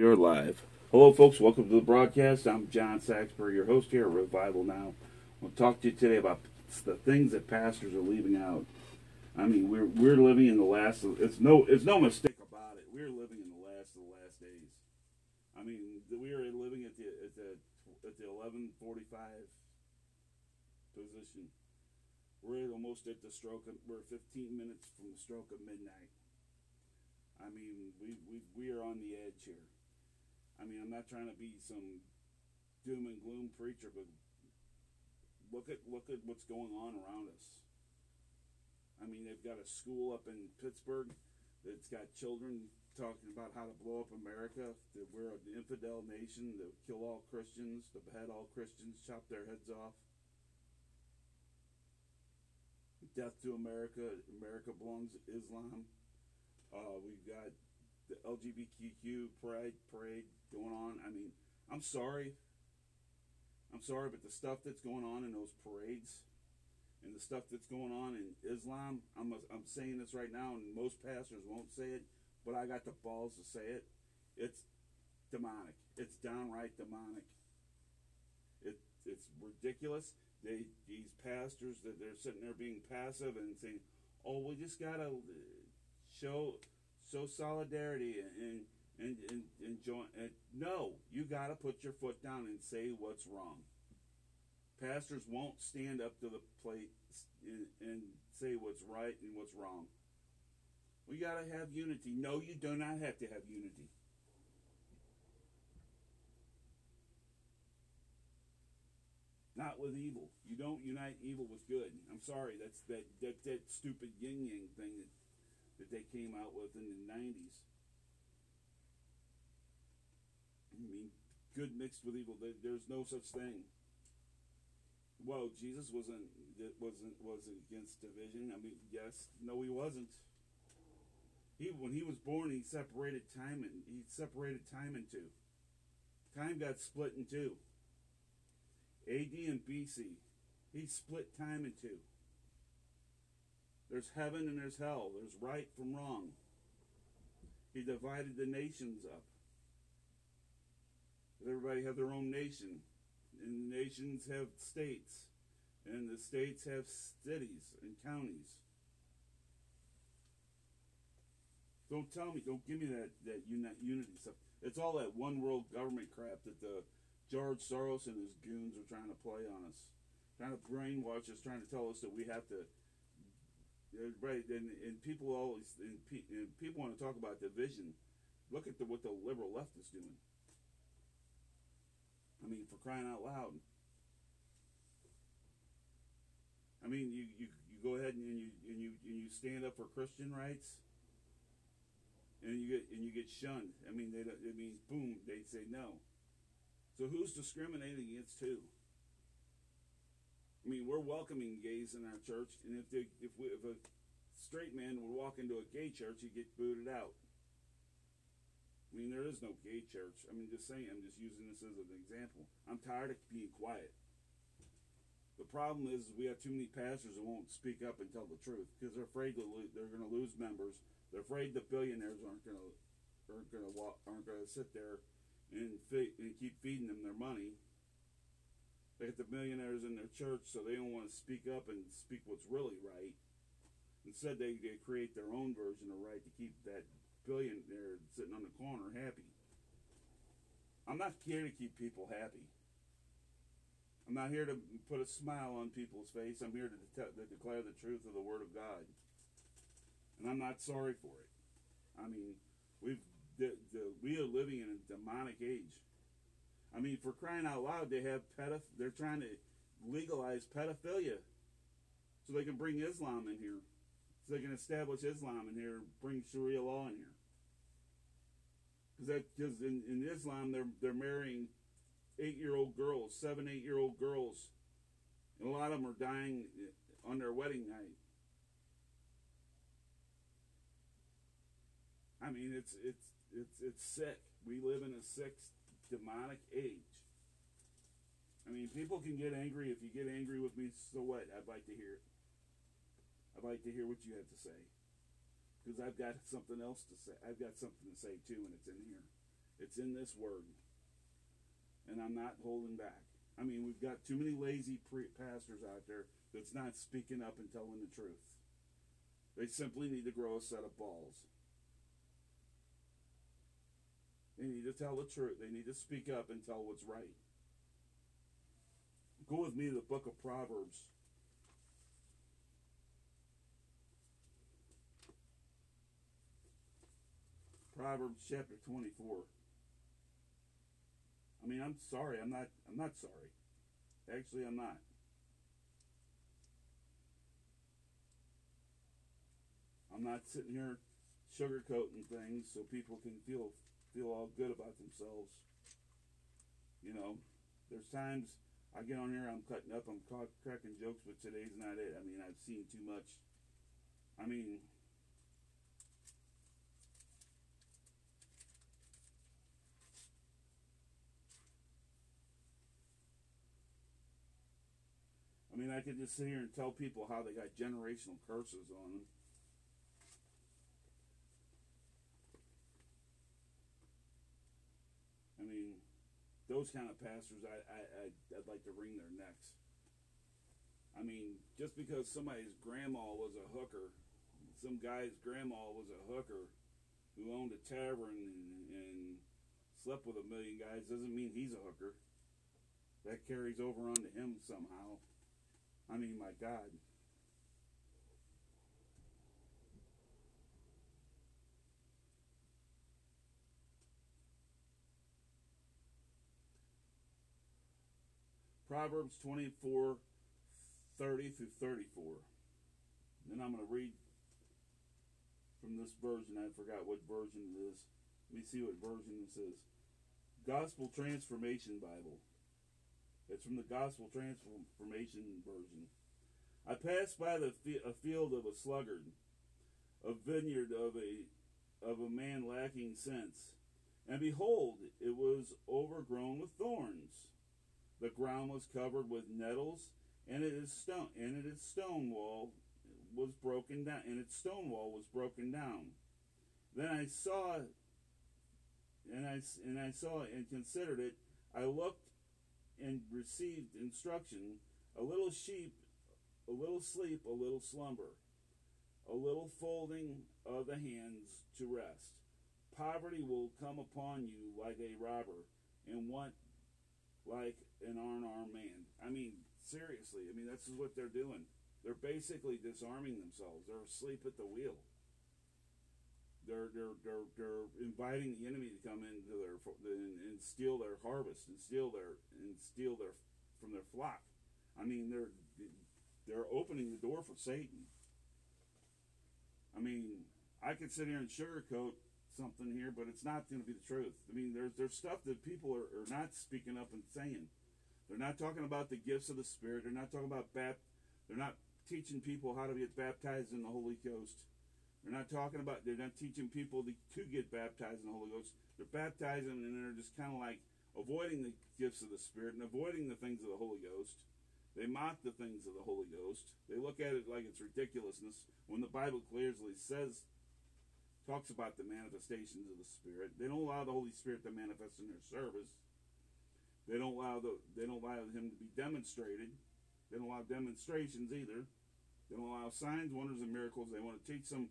You're live. Hello, folks. Welcome to the broadcast. I'm John Saxberg, your host here at Revival Now. We'll talk to you today about the things that pastors are leaving out. I mean, we're living in the last. It's no mistake about it. We're living in the last days. I mean, we are living at the 11:45 position. We're almost at the stroke. We're 15 minutes from the stroke of midnight. I mean, we are on the edge here. I mean, I'm not trying to be some doom and gloom preacher, but look at what's going on around us. I mean, they've got a school up in Pittsburgh that's got children talking about how to blow up America, that we're an infidel nation, that kill all Christians, to behead all Christians, chop their heads off. Death to America. America belongs to Islam. We've got the LGBTQ parade going on. I mean, I'm sorry, but the stuff that's going on in those parades and the stuff that's going on in Islam, I'm saying this right now, and most pastors won't say it, but I got the balls to say it. It's demonic. It's downright demonic. It's ridiculous. These pastors, that they're sitting there being passive and saying, "Oh, we just gotta show solidarity and join." No, you got to put your foot down and say what's wrong. Pastors won't stand up to the plate and say what's right and what's wrong. We got to have unity. No, you do not have to have unity. Not with evil. You don't unite evil with good. I'm sorry, that's that stupid yin-yang thing that they came out with in the 90s. I mean, good mixed with evil. There's no such thing. Well, Jesus wasn't against division. I mean, yes, no, he wasn't. When he was born, he separated time and in two. Time got split in two. A.D. and B.C. He split time in two. There's heaven and there's hell. There's right from wrong. He divided the nations up. Everybody have their own nation. And the nations have states. And the states have cities and counties. Don't tell me. Don't give me that unity stuff. It's all that one world government crap that the George Soros and his goons are trying to play on us. Trying to brainwash us. Trying to tell us that we have to... Right, and people always and people want to talk about division. Look at what the liberal left is doing. I mean, for crying out loud. I mean, you go ahead and you stand up for Christian rights, and you get shunned. I mean, boom, they say no. So who's discriminating against who? I mean, we're welcoming gays in our church, and if a straight man would walk into a gay church, he'd get booted out. I mean, there is no gay church. I mean, just saying, I'm just using this as an example. I'm tired of being quiet. The problem is we have too many pastors that won't speak up and tell the truth because they're afraid they're going to lose members. They're afraid the billionaires aren't going to sit there and keep feeding them their money. They got the millionaires in their church, so they don't want to speak up and speak what's really right. Instead, they create their own version of right to keep that billionaire sitting on the corner happy. I'm not here to keep people happy. I'm not here to put a smile on people's face. I'm here to declare the truth of the Word of God. And I'm not sorry for it. I mean, we are living in a demonic age. I mean, for crying out loud, they're trying to legalize pedophilia so they can bring Islam in here. So they can establish Islam in here, bring Sharia law in here. Because in Islam, they're marrying 8-year-old girls, 7-8-year-old girls. And a lot of them are dying on their wedding night. I mean, it's sick. We live in a sick, demonic age. I mean, people can get angry. If you get angry with me, so what? I'd like to hear it. I'd like to hear what you have to say, because I've got something else to say. I've got something to say too, and it's in here. It's in this word. And I'm not holding back. I mean, we've got too many lazy pastors out there that's not speaking up and telling the truth. They simply need to grow a set of balls. They need to tell the truth. They need to speak up and tell what's right. Go with me to the book of Proverbs. Proverbs chapter 24. I mean, I'm sorry. I'm not sorry. Actually, I'm not. I'm not sitting here sugarcoating things so people can feel all good about themselves. You know, there's times I get on here, I'm cutting up, I'm cracking jokes, but today's not it. I mean, I've seen too much. I mean, I could just sit here and tell people how they got generational curses on them. I mean, those kind of pastors, I'd like to wring their necks. I mean, just because somebody's grandma was a hooker, some guy's grandma was a hooker who owned a tavern and slept with 1 million guys, doesn't mean he's a hooker. That carries over onto him somehow. I mean, my God. Proverbs 24:30 through 34. Then I'm going to read from this version. I forgot what version it is. Let me see what version this is. Gospel Transformation Bible. It's from the Gospel Transformation Version. I passed by a field of a sluggard, a vineyard of a man lacking sense, and behold, it was overgrown with thorns. The ground was covered with nettles, and its stone wall was broken down. Then I saw, and considered it. I looked and received instruction. A little sheep, a little sleep, a little slumber, a little folding of the hands to rest. Poverty will come upon you like a robber, and want like an unarmed man. I mean, seriously, I mean, this is what they're doing. They're basically disarming themselves. They're asleep at the wheel. They're inviting the enemy to come into their and steal their harvest and steal from their flock. I mean, they're opening the door for Satan. I mean, I could sit here and sugarcoat something here, but it's not going to be the truth. I mean, there's stuff that people are not speaking up and saying. They're not talking about the gifts of the Spirit. They're not talking about they're not teaching people how to get baptized in the Holy Ghost. They're not teaching people to get baptized in the Holy Ghost. They're baptizing them, and they're just kind of like avoiding the gifts of the Spirit and avoiding the things of the Holy Ghost. They mock the things of the Holy Ghost. They look at it like it's ridiculousness when the Bible clearly talks about the manifestations of the Spirit. They don't allow the Holy Spirit to manifest in their service. They don't allow him to be demonstrated. They don't allow demonstrations either. They don't allow signs, wonders, and miracles. They want to teach some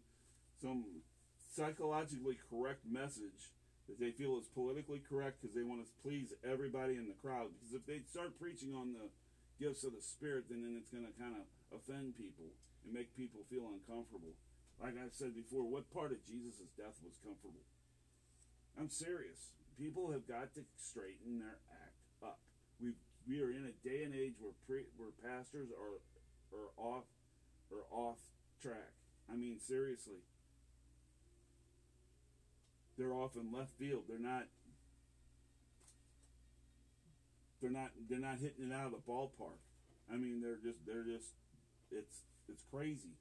psychologically correct message that they feel is politically correct because they want to please everybody in the crowd. Because if they start preaching on the gifts of the Spirit, then it's going to kind of offend people and make people feel uncomfortable. Like I've said before, what part of Jesus' death was comfortable? I'm serious. People have got to straighten their act up. We are in a day and age where pastors are off track. I mean, seriously. They're off in left field. They're not hitting it out of the ballpark. I mean, they're just it's crazy.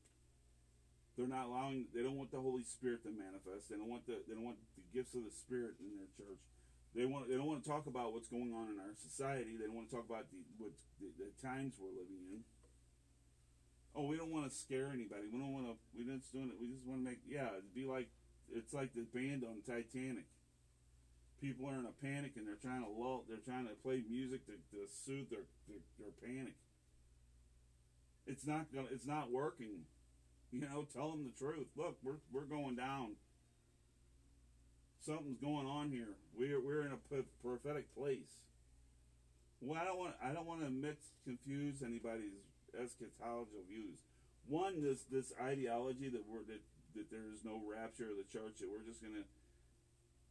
They're not allowing. They don't want the Holy Spirit to manifest. They don't want the gifts of the Spirit in their church. They don't want to talk about what's going on in our society. They don't want to talk about the times we're living in. Oh, we don't want to scare anybody. We don't want to. We're just doing it. We just want to make. Yeah, it'd be like. It's like the band on Titanic. people are in a panic and they're trying to lull, they're trying to play music to soothe their panic. It's not working. You know, tell them the truth. Look, we're going down. Something's going on here. We're in a prophetic place. Well, I don't want to confuse anybody's eschatological views. One, this ideology that there is no rapture of the church, that we're just going to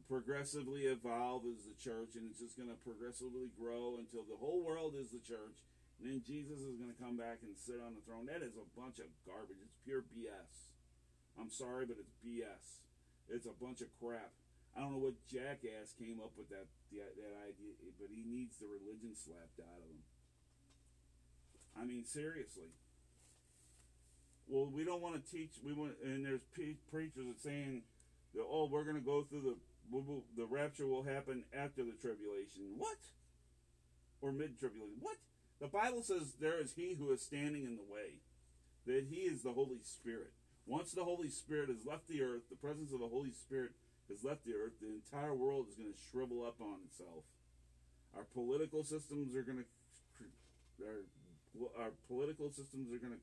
progressively evolve as the church, and it's just going to progressively grow until the whole world is the church, and then Jesus is going to come back and sit on the throne. That is a bunch of garbage. It's pure BS. I'm sorry, but it's BS. It's a bunch of crap. I don't know what jackass came up with that idea, but he needs the religion slapped out of him. I mean, seriously. Well, we don't want to teach. And there's preachers that saying that, oh, we're going to go through the rapture will happen after the tribulation. What? Or mid-tribulation. What? The Bible says there is he who is standing in the way, that he is the Holy Spirit. Once the Holy Spirit has left the earth, the presence of the Holy Spirit has left the earth, the entire world is going to shrivel up on itself. Our political systems are going to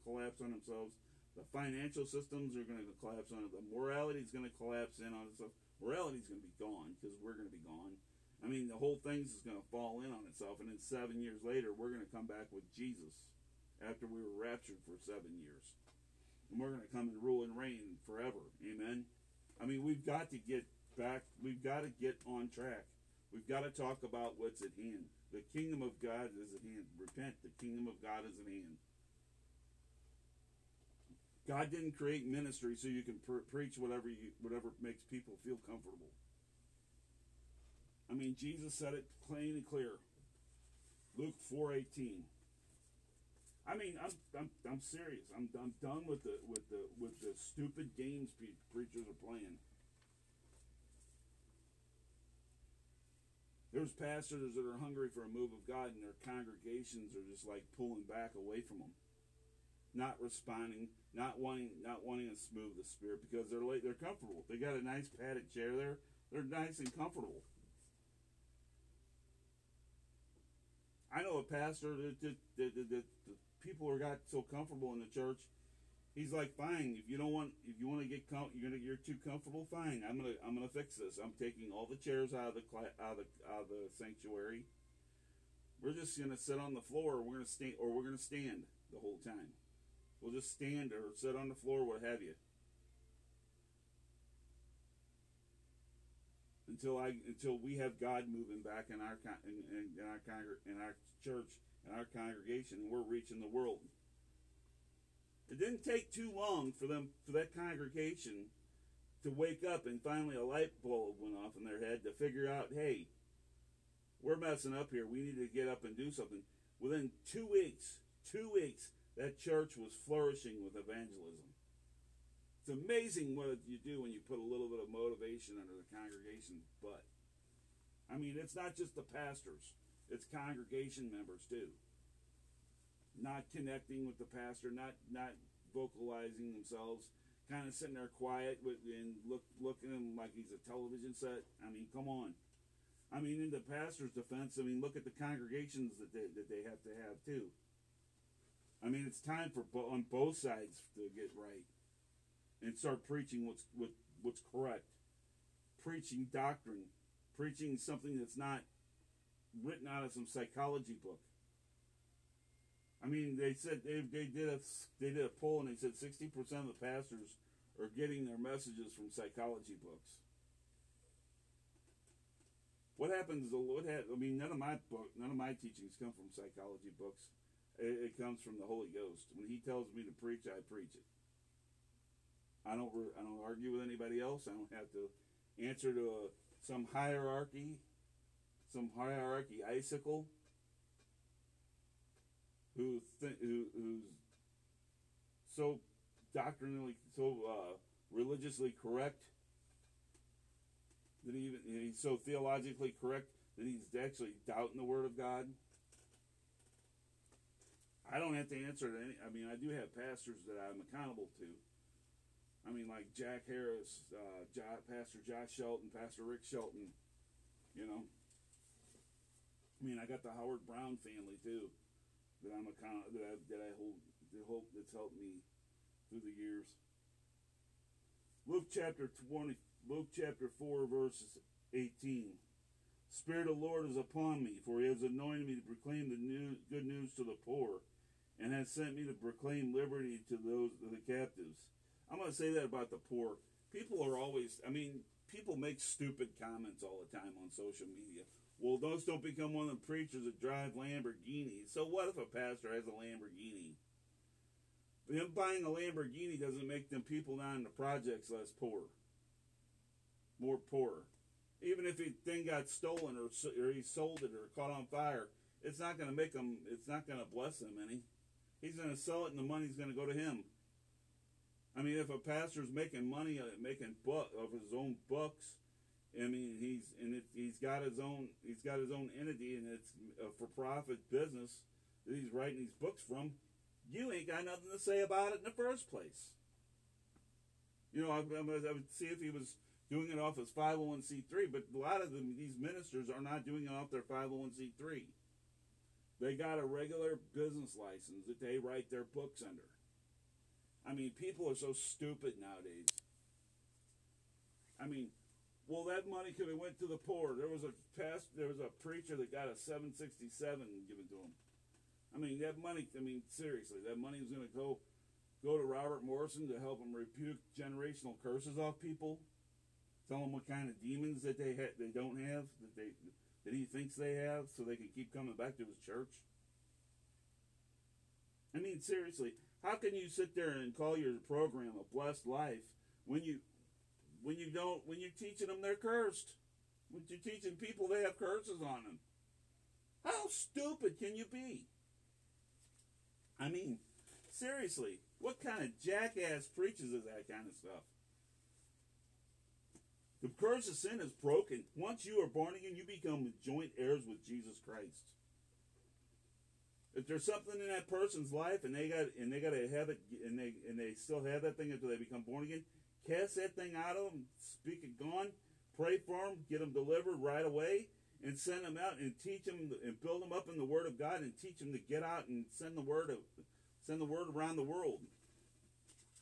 collapse on themselves. The financial systems are going to collapse on it. The morality is going to collapse in on itself. Morality is going to be gone because we're going to be gone. I mean, the whole thing is going to fall in on itself, and then 7 years later, we're going to come back with Jesus after we were raptured for 7 years. And we're going to come and rule and reign forever. Amen? I mean, we've got to get back. We've got to get on track. We've got to talk about what's at hand. The kingdom of God is at hand. Repent. The kingdom of God is at hand. God didn't create ministry so you can preach whatever makes people feel comfortable. I mean, Jesus said it plain and clear. Luke 4:18. I mean, I'm serious. I'm done with the stupid games preachers are playing. There's pastors that are hungry for a move of God, and their congregations are just like pulling back away from them, not responding, not wanting to move the Spirit because they're late. They're comfortable. They got a nice padded chair there. They're nice and comfortable. I know a pastor that people are got so comfortable in the church. He's like, fine, if you want to get you're too comfortable. Fine, I'm gonna fix this. I'm taking all the chairs out of the sanctuary. We're just gonna sit on the floor. We're gonna stand the whole time. We'll just stand or sit on the floor, what have you, until we have God moving back in our church and our congregation, and we're reaching the world. It didn't take too long for that congregation to wake up, and finally a light bulb went off in their head to figure out, hey, we're messing up here. We need to get up and do something. Within 2 weeks, that church was flourishing with evangelism. It's amazing what you do when you put a little bit of motivation under the congregation's butt. I mean, it's not just the pastors. It's congregation members, too. Not connecting with the pastor, not vocalizing themselves, kind of sitting there quiet and looking at him like he's a television set. I mean, come on. I mean, in the pastor's defense, I mean, look at the congregations that they have to have too. I mean, it's time for on both sides to get right and start preaching what's correct, preaching doctrine, preaching something that's not written out of some psychology book. I mean, they said they did a poll, and they said 60% of the pastors are getting their messages from psychology books. What happens? I mean, none of my teachings come from psychology books. It comes from the Holy Ghost. When He tells me to preach, I preach it. I don't argue with anybody else. I don't have to answer to some hierarchy icicle. Who's so doctrinally, religiously correct that he's so theologically correct that he's actually doubting the Word of God? I don't have to answer to any. I mean, I do have pastors that I'm accountable to. I mean, like Jack Harris, Pastor Josh Shelton, Pastor Rick Shelton. you know. I mean, I got the Howard Brown family too, that I'm account that I hope that's helped me through the years. Luke chapter 4, verse 18. Spirit of the Lord is upon me, for he has anointed me to proclaim the good news to the poor, and has sent me to proclaim liberty to those the captives. I'm going to say that about the poor. People are always, I mean, people make stupid comments all the time on social media. Well, those don't become one of the preachers that drive Lamborghinis. So what if a pastor has a Lamborghini? Them buying a Lamborghini doesn't make them people down in the projects less poor. More poorer. Even if the thing got stolen or he sold it or caught on fire, it's not going to make him, it's not going to bless him any. He's going to sell it and the money's going to go to him. I mean, if a pastor's making money, making buck of his own bucks, I mean, he's got his own entity and it's a for-profit business that he's writing these books from. You ain't got nothing to say about it in the first place. You know, I would see if he was doing it off his 501c3, but a lot of them, these ministers are not doing it off their 501c3. They got a regular business license that they write their books under. I mean, people are so stupid nowadays. I mean, well, that money could have went to the poor. There was a preacher that got a 767 given to him. I mean, that money, I mean, seriously, that money was going to go to Robert Morrison to help him rebuke generational curses off people. Tell them what kind of demons that they don't have, that he thinks they have, so they can keep coming back to his church. I mean, seriously, how can you sit there and call your program a blessed life when you're teaching them they're cursed? When you're teaching people they have curses on them? How stupid can you be? I mean, seriously, what kind of jackass preaches is that kind of stuff? The curse of sin is broken. Once you are born again, you become joint heirs with Jesus Christ. If there's something in that person's life and they got to have it and they still have that thing until they become born again, cast that thing out of them, speak it gone, pray for them, get them delivered right away, and send them out and teach them and build them up in the Word of God and teach them to get out and send the Word around the world.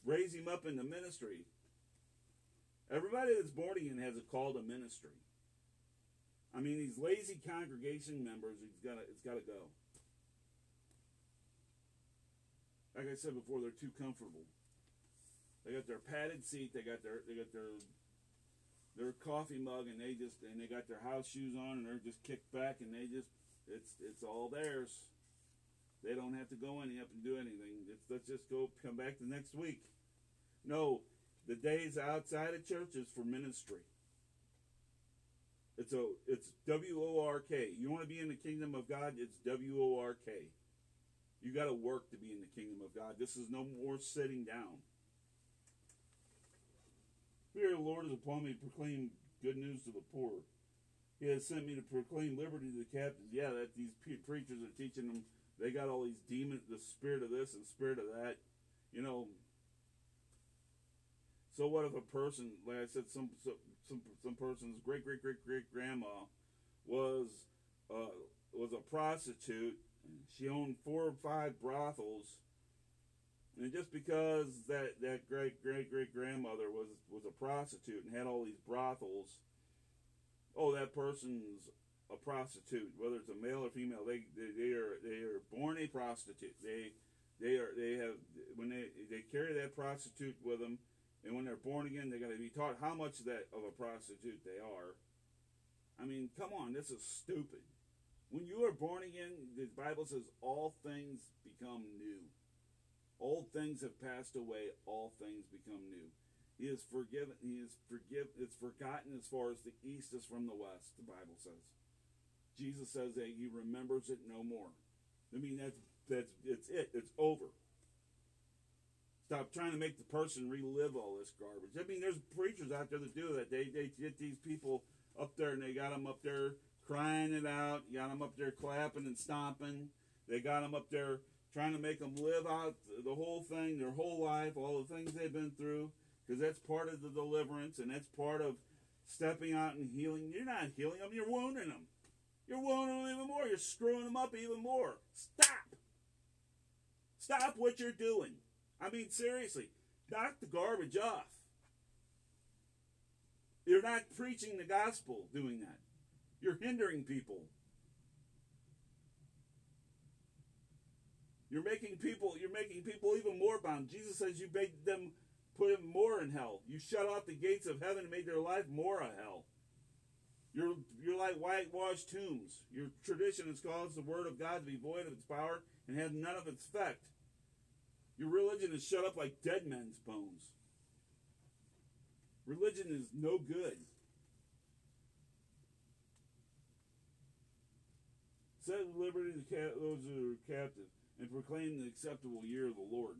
Raise him up in the ministry. Everybody that's born again has a call to ministry. I mean, these lazy congregation members, it's got to go. Like I said before, they're too comfortable. They got their padded seat, they got their coffee mug, and they got their house shoes on, and they're just kicked back, and it's all theirs. They don't have to go any up and do anything. Let's just come back the next week. No. The days outside of church is for ministry. It's W-O-R-K. You want to be in the kingdom of God, it's W-O-R-K. You got to work to be in the kingdom of God. This is no more sitting down. Spirit of the Lord is upon me to proclaim good news to the poor. He has sent me to proclaim liberty to the captives. Yeah, that these preachers are teaching them. They got all these demons, the spirit of this and spirit of that. You know, so what if a person, like I said, some person's great-great-great-great-grandma was a prostitute. She owned 4 or 5 brothels, and just because that great-great-great-grandmother was a prostitute and had all these brothels, oh, that person's a prostitute, whether it's a male or female. They are born a prostitute. They carry that prostitute with them. And when they're born again, they got to be taught how much that of a prostitute they are. I mean, come on, this is stupid. When you are born again, the Bible says all things become new. Old things have passed away, all things become new. He is forgiven, it's forgotten as far as the east is from the west, the Bible says. Jesus says that he remembers it no more. I mean, it's over. Stop trying to make the person relive all this garbage. I mean, there's preachers out there that do that. They get these people up there, and they got them up there crying it out. You got them up there clapping and stomping. They got them up there trying to make them live out the whole thing, their whole life, all the things they've been through, because that's part of the deliverance, and that's part of stepping out and healing. You're not healing them. You're wounding them. You're wounding them even more. You're screwing them up even more. Stop. Stop what you're doing. I mean, seriously. Knock the garbage off. You're not preaching the gospel doing that. You're hindering people. You're making people even more bound. Jesus says you made them put them more in hell. You shut off the gates of heaven and made their life more a hell. You're like whitewashed tombs. Your tradition has caused the word of God to be void of its power and has none of its effect. Your religion is shut up like dead men's bones. Religion is no good. Set liberty to those who are captive and proclaim the acceptable year of the Lord.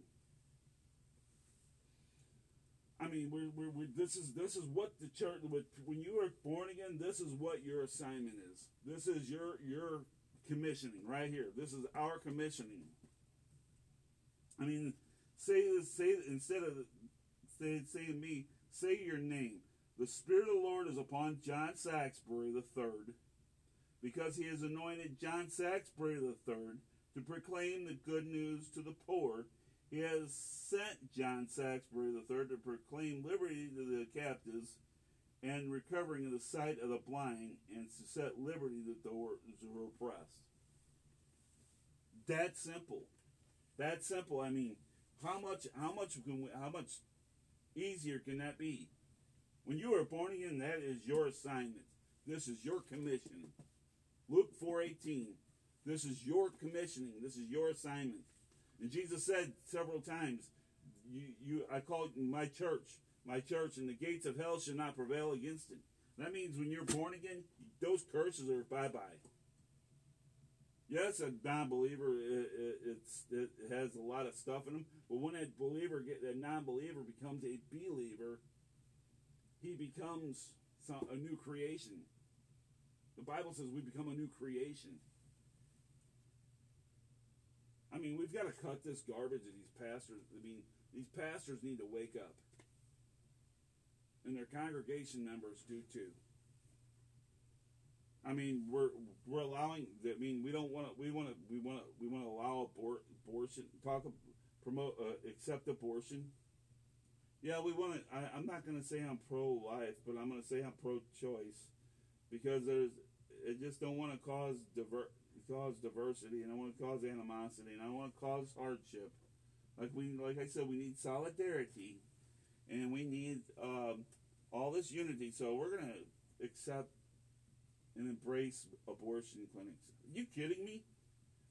I mean, this is what the church, when you are born again, this is what your assignment is. This is your commissioning right here. This is our commissioning. I mean, say instead of say to me, say your name. The Spirit of the Lord is upon John Saxberg III, because he has anointed John Saxberg III to proclaim the good news to the poor. He has sent John Saxberg III to proclaim liberty to the captives and recovering of the sight of the blind, and to set liberty to those who are oppressed. That simple. That simple. I mean, how much easier can that be? When you are born again, that is your assignment. This is your commission. Luke 4:18. This is your commissioning. This is your assignment. And Jesus said several times, I call it my church, and the gates of hell shall not prevail against it. That means when you're born again, those curses are bye-bye. Yes, a non-believer, it has a lot of stuff in him, but when that non-believer becomes a believer, he becomes a new creation. The Bible says we become a new creation. I mean, we've got to cut this garbage of these pastors. I mean, these pastors need to wake up. And their congregation members do too. I mean, we're allowing, I mean, we want to allow abortion, accept abortion. Yeah, we want to, I'm not going to say I'm pro-life, but I'm going to say I'm pro-choice, because I just don't want to cause cause diversity, and I want to cause animosity, and I want to cause hardship. Like I said, we need solidarity, and we need all this unity. So we're going to accept and embrace abortion clinics. Are you kidding me?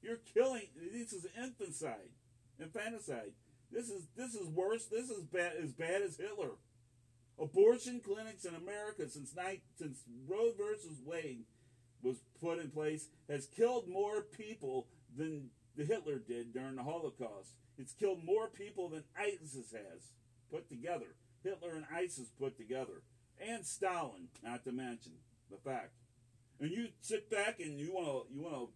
You're killing. This is infanticide. This is worse. This is bad as Hitler. Abortion clinics in America since Roe versus Wade was put in place has killed more people than the Hitler did during the Holocaust. It's killed more people than ISIS has put together. Hitler and ISIS put together. And Stalin, not to mention the fact. And you sit back and you want to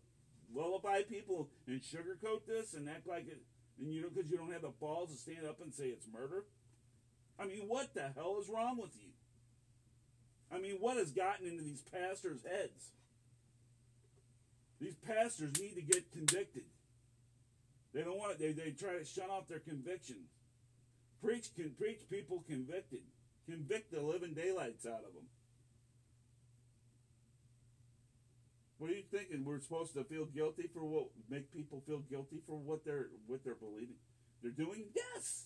lullaby people and sugarcoat this and act like it, and you know, because you don't have the balls to stand up and say it's murder. I mean, what the hell is wrong with you? I mean, what has gotten into these pastors' heads? These pastors need to get convicted. They don't want it. They try to shut off their convictions. Preach people convicted. Convict the living daylights out of them. What are you thinking? We're supposed to feel guilty for what? Make people feel guilty for what they're believing, they're doing? Yes,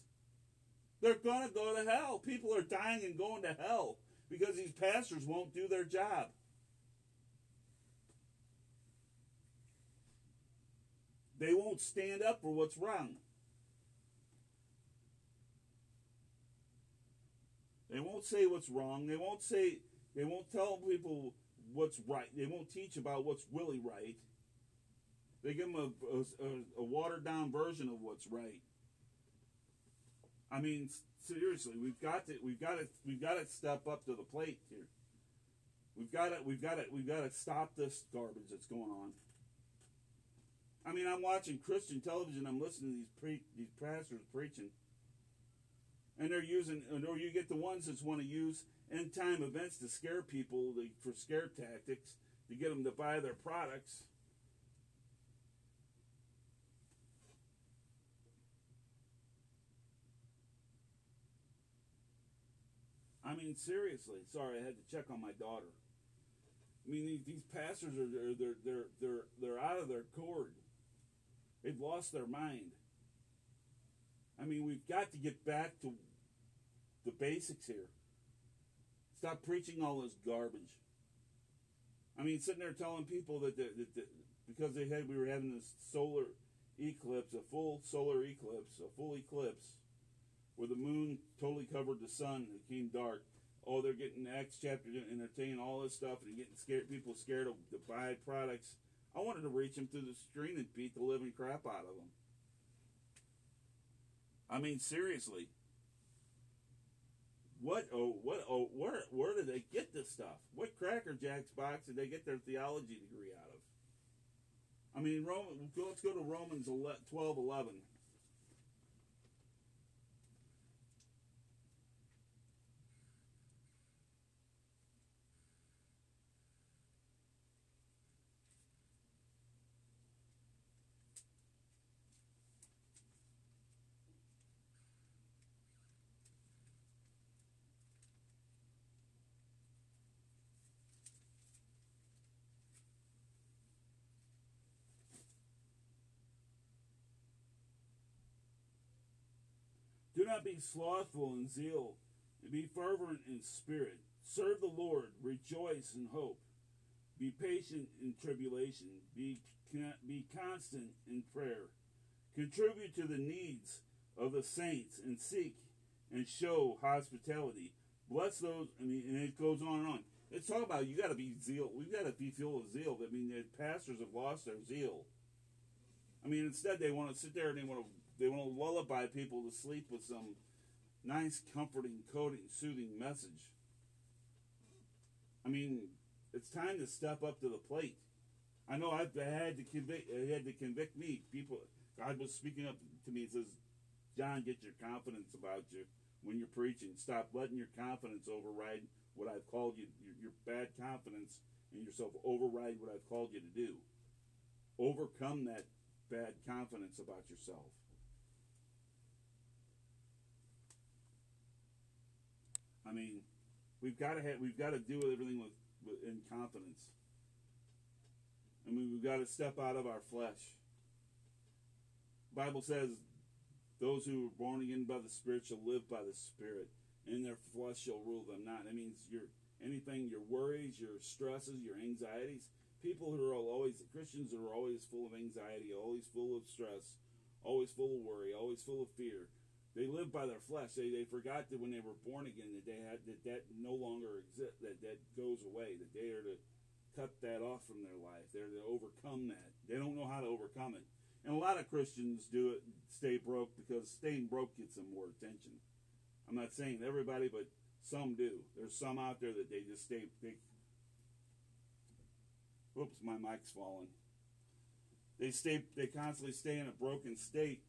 they're gonna go to hell. People are dying and going to hell because these pastors won't do their job. They won't stand up for what's wrong. They won't say what's wrong. They won't tell people what's right. They won't teach about what's really right. They give them a watered-down version of what's right. I mean, seriously, we've got to step up to the plate here. We've got to stop this garbage that's going on. I mean, I'm watching Christian television. I'm listening to these pastors preaching, and they're using. Or you get the ones that want to use end-time events to scare people, for scare tactics, to get them to buy their products. I mean, seriously. Sorry, I had to check on my daughter. I mean, these pastors are they're out of their cord. They've lost their mind. I mean, we've got to get back to the basics here. Stop preaching all this garbage. I mean, sitting there telling people that because they had we were having this solar eclipse, a full solar eclipse, a full eclipse, where the moon totally covered the sun. It came dark. Oh, they're getting Acts chapter to entertain all this stuff and getting scared. People scared to buy products. I wanted to reach them through the screen and beat the living crap out of them. I mean, seriously. Where do they get this stuff? What Cracker Jack's box did they get their theology degree out of? I mean, let's go to Romans 12:11. Do not be slothful in zeal, and be fervent in spirit. Serve the Lord, rejoice in hope. Be patient in tribulation, be constant in prayer. Contribute to the needs of the saints, and seek and show hospitality. Bless those, I mean, and it goes on and on. It's all about, you got to be zeal. We've got to be filled with zeal. I mean, the pastors have lost their zeal. I mean, instead they want to sit there and they want to lullaby people to sleep with some nice, comforting, soothing message. I mean, it's time to step up to the plate. I know it had to convict me. People, God was speaking up to me and says, "John, get your confidence about you when you're preaching. Stop letting your confidence override what I've called you. Your bad confidence in yourself override what I've called you to do. Overcome that bad confidence about yourself." I mean, we've got to do everything in confidence. I mean, we've got to step out of our flesh. The Bible says, "Those who are born again by the Spirit shall live by the Spirit, and their flesh shall rule them not." That means your worries, your stresses, your anxieties. People who are Christians who are always full of anxiety, always full of stress, always full of worry, always full of fear. They live by their flesh. They forgot that when they were born again that no longer exists, that goes away, that they are to cut that off from their life. They're to overcome that. They don't know how to overcome it. And a lot of Christians do it, stay broke, because staying broke gets them more attention. I'm not saying everybody, but some do. There's some out there that they just stay... Oops, my mic's fallen. They constantly stay in a broken state.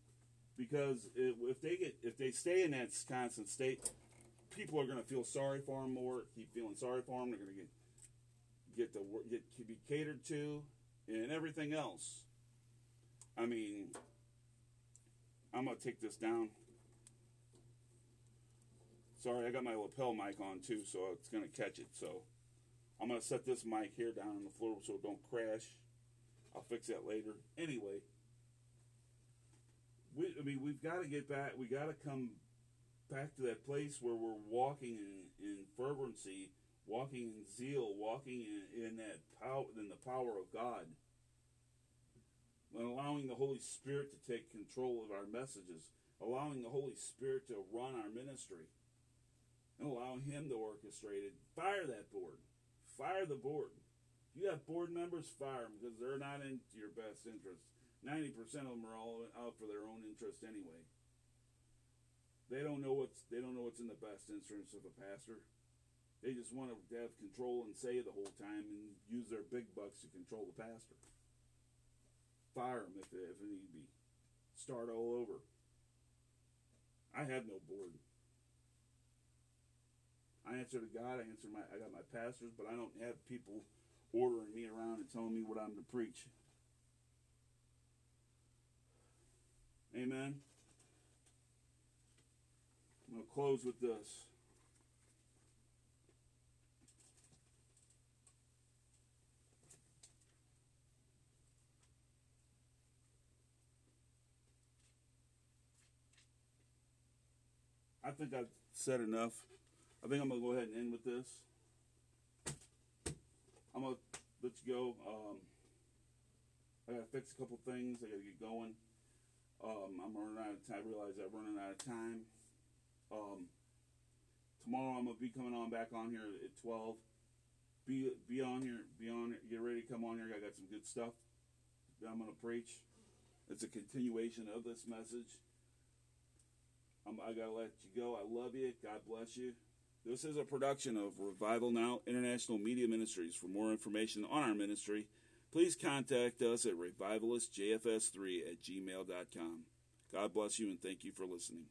Because if they stay in that constant state, people are going to feel sorry for them more. Keep feeling sorry for them. They're going to be catered to, and everything else. I mean, I'm going to take this down. Sorry, I got my lapel mic on too, so it's going to catch it. So I'm going to set this mic here down on the floor so it don't crash. I'll fix that later. Anyway. We've got to get back. We got to come back to that place where we're walking in fervency, walking in zeal, walking in that power, in the power of God, and allowing the Holy Spirit to take control of our messages, allowing the Holy Spirit to run our ministry, and allowing Him to orchestrate it. Fire that board. Fire the board. If you have board members, fire them, because they're not in your best interest. 90% of them are all out for their own interest anyway. They don't know what's in the best interest of a pastor. They just want to have control and say the whole time and use their big bucks to control the pastor. Fire them if need be. Start all over. I have no board. I answer to God. I got my pastors, but I don't have people ordering me around and telling me what I'm to preach. Amen. I'm going to close with this. I think I've said enough. I think I'm going to go ahead and end with this. I'm going to, let's go. I got to fix a couple things. I got to get going. I'm running out of time. I realize I'm running out of time. Tomorrow I'm going to be coming on back on here at 12. Be on here. Be on here. Get ready to come on here. I got some good stuff that I'm going to preach. It's a continuation of this message. I gotta let you go. I love you. God bless you. This is a production of Revival Now International Media Ministries. For more information on our ministry, please contact us at revivalistjfs3@gmail.com. God bless you and thank you for listening.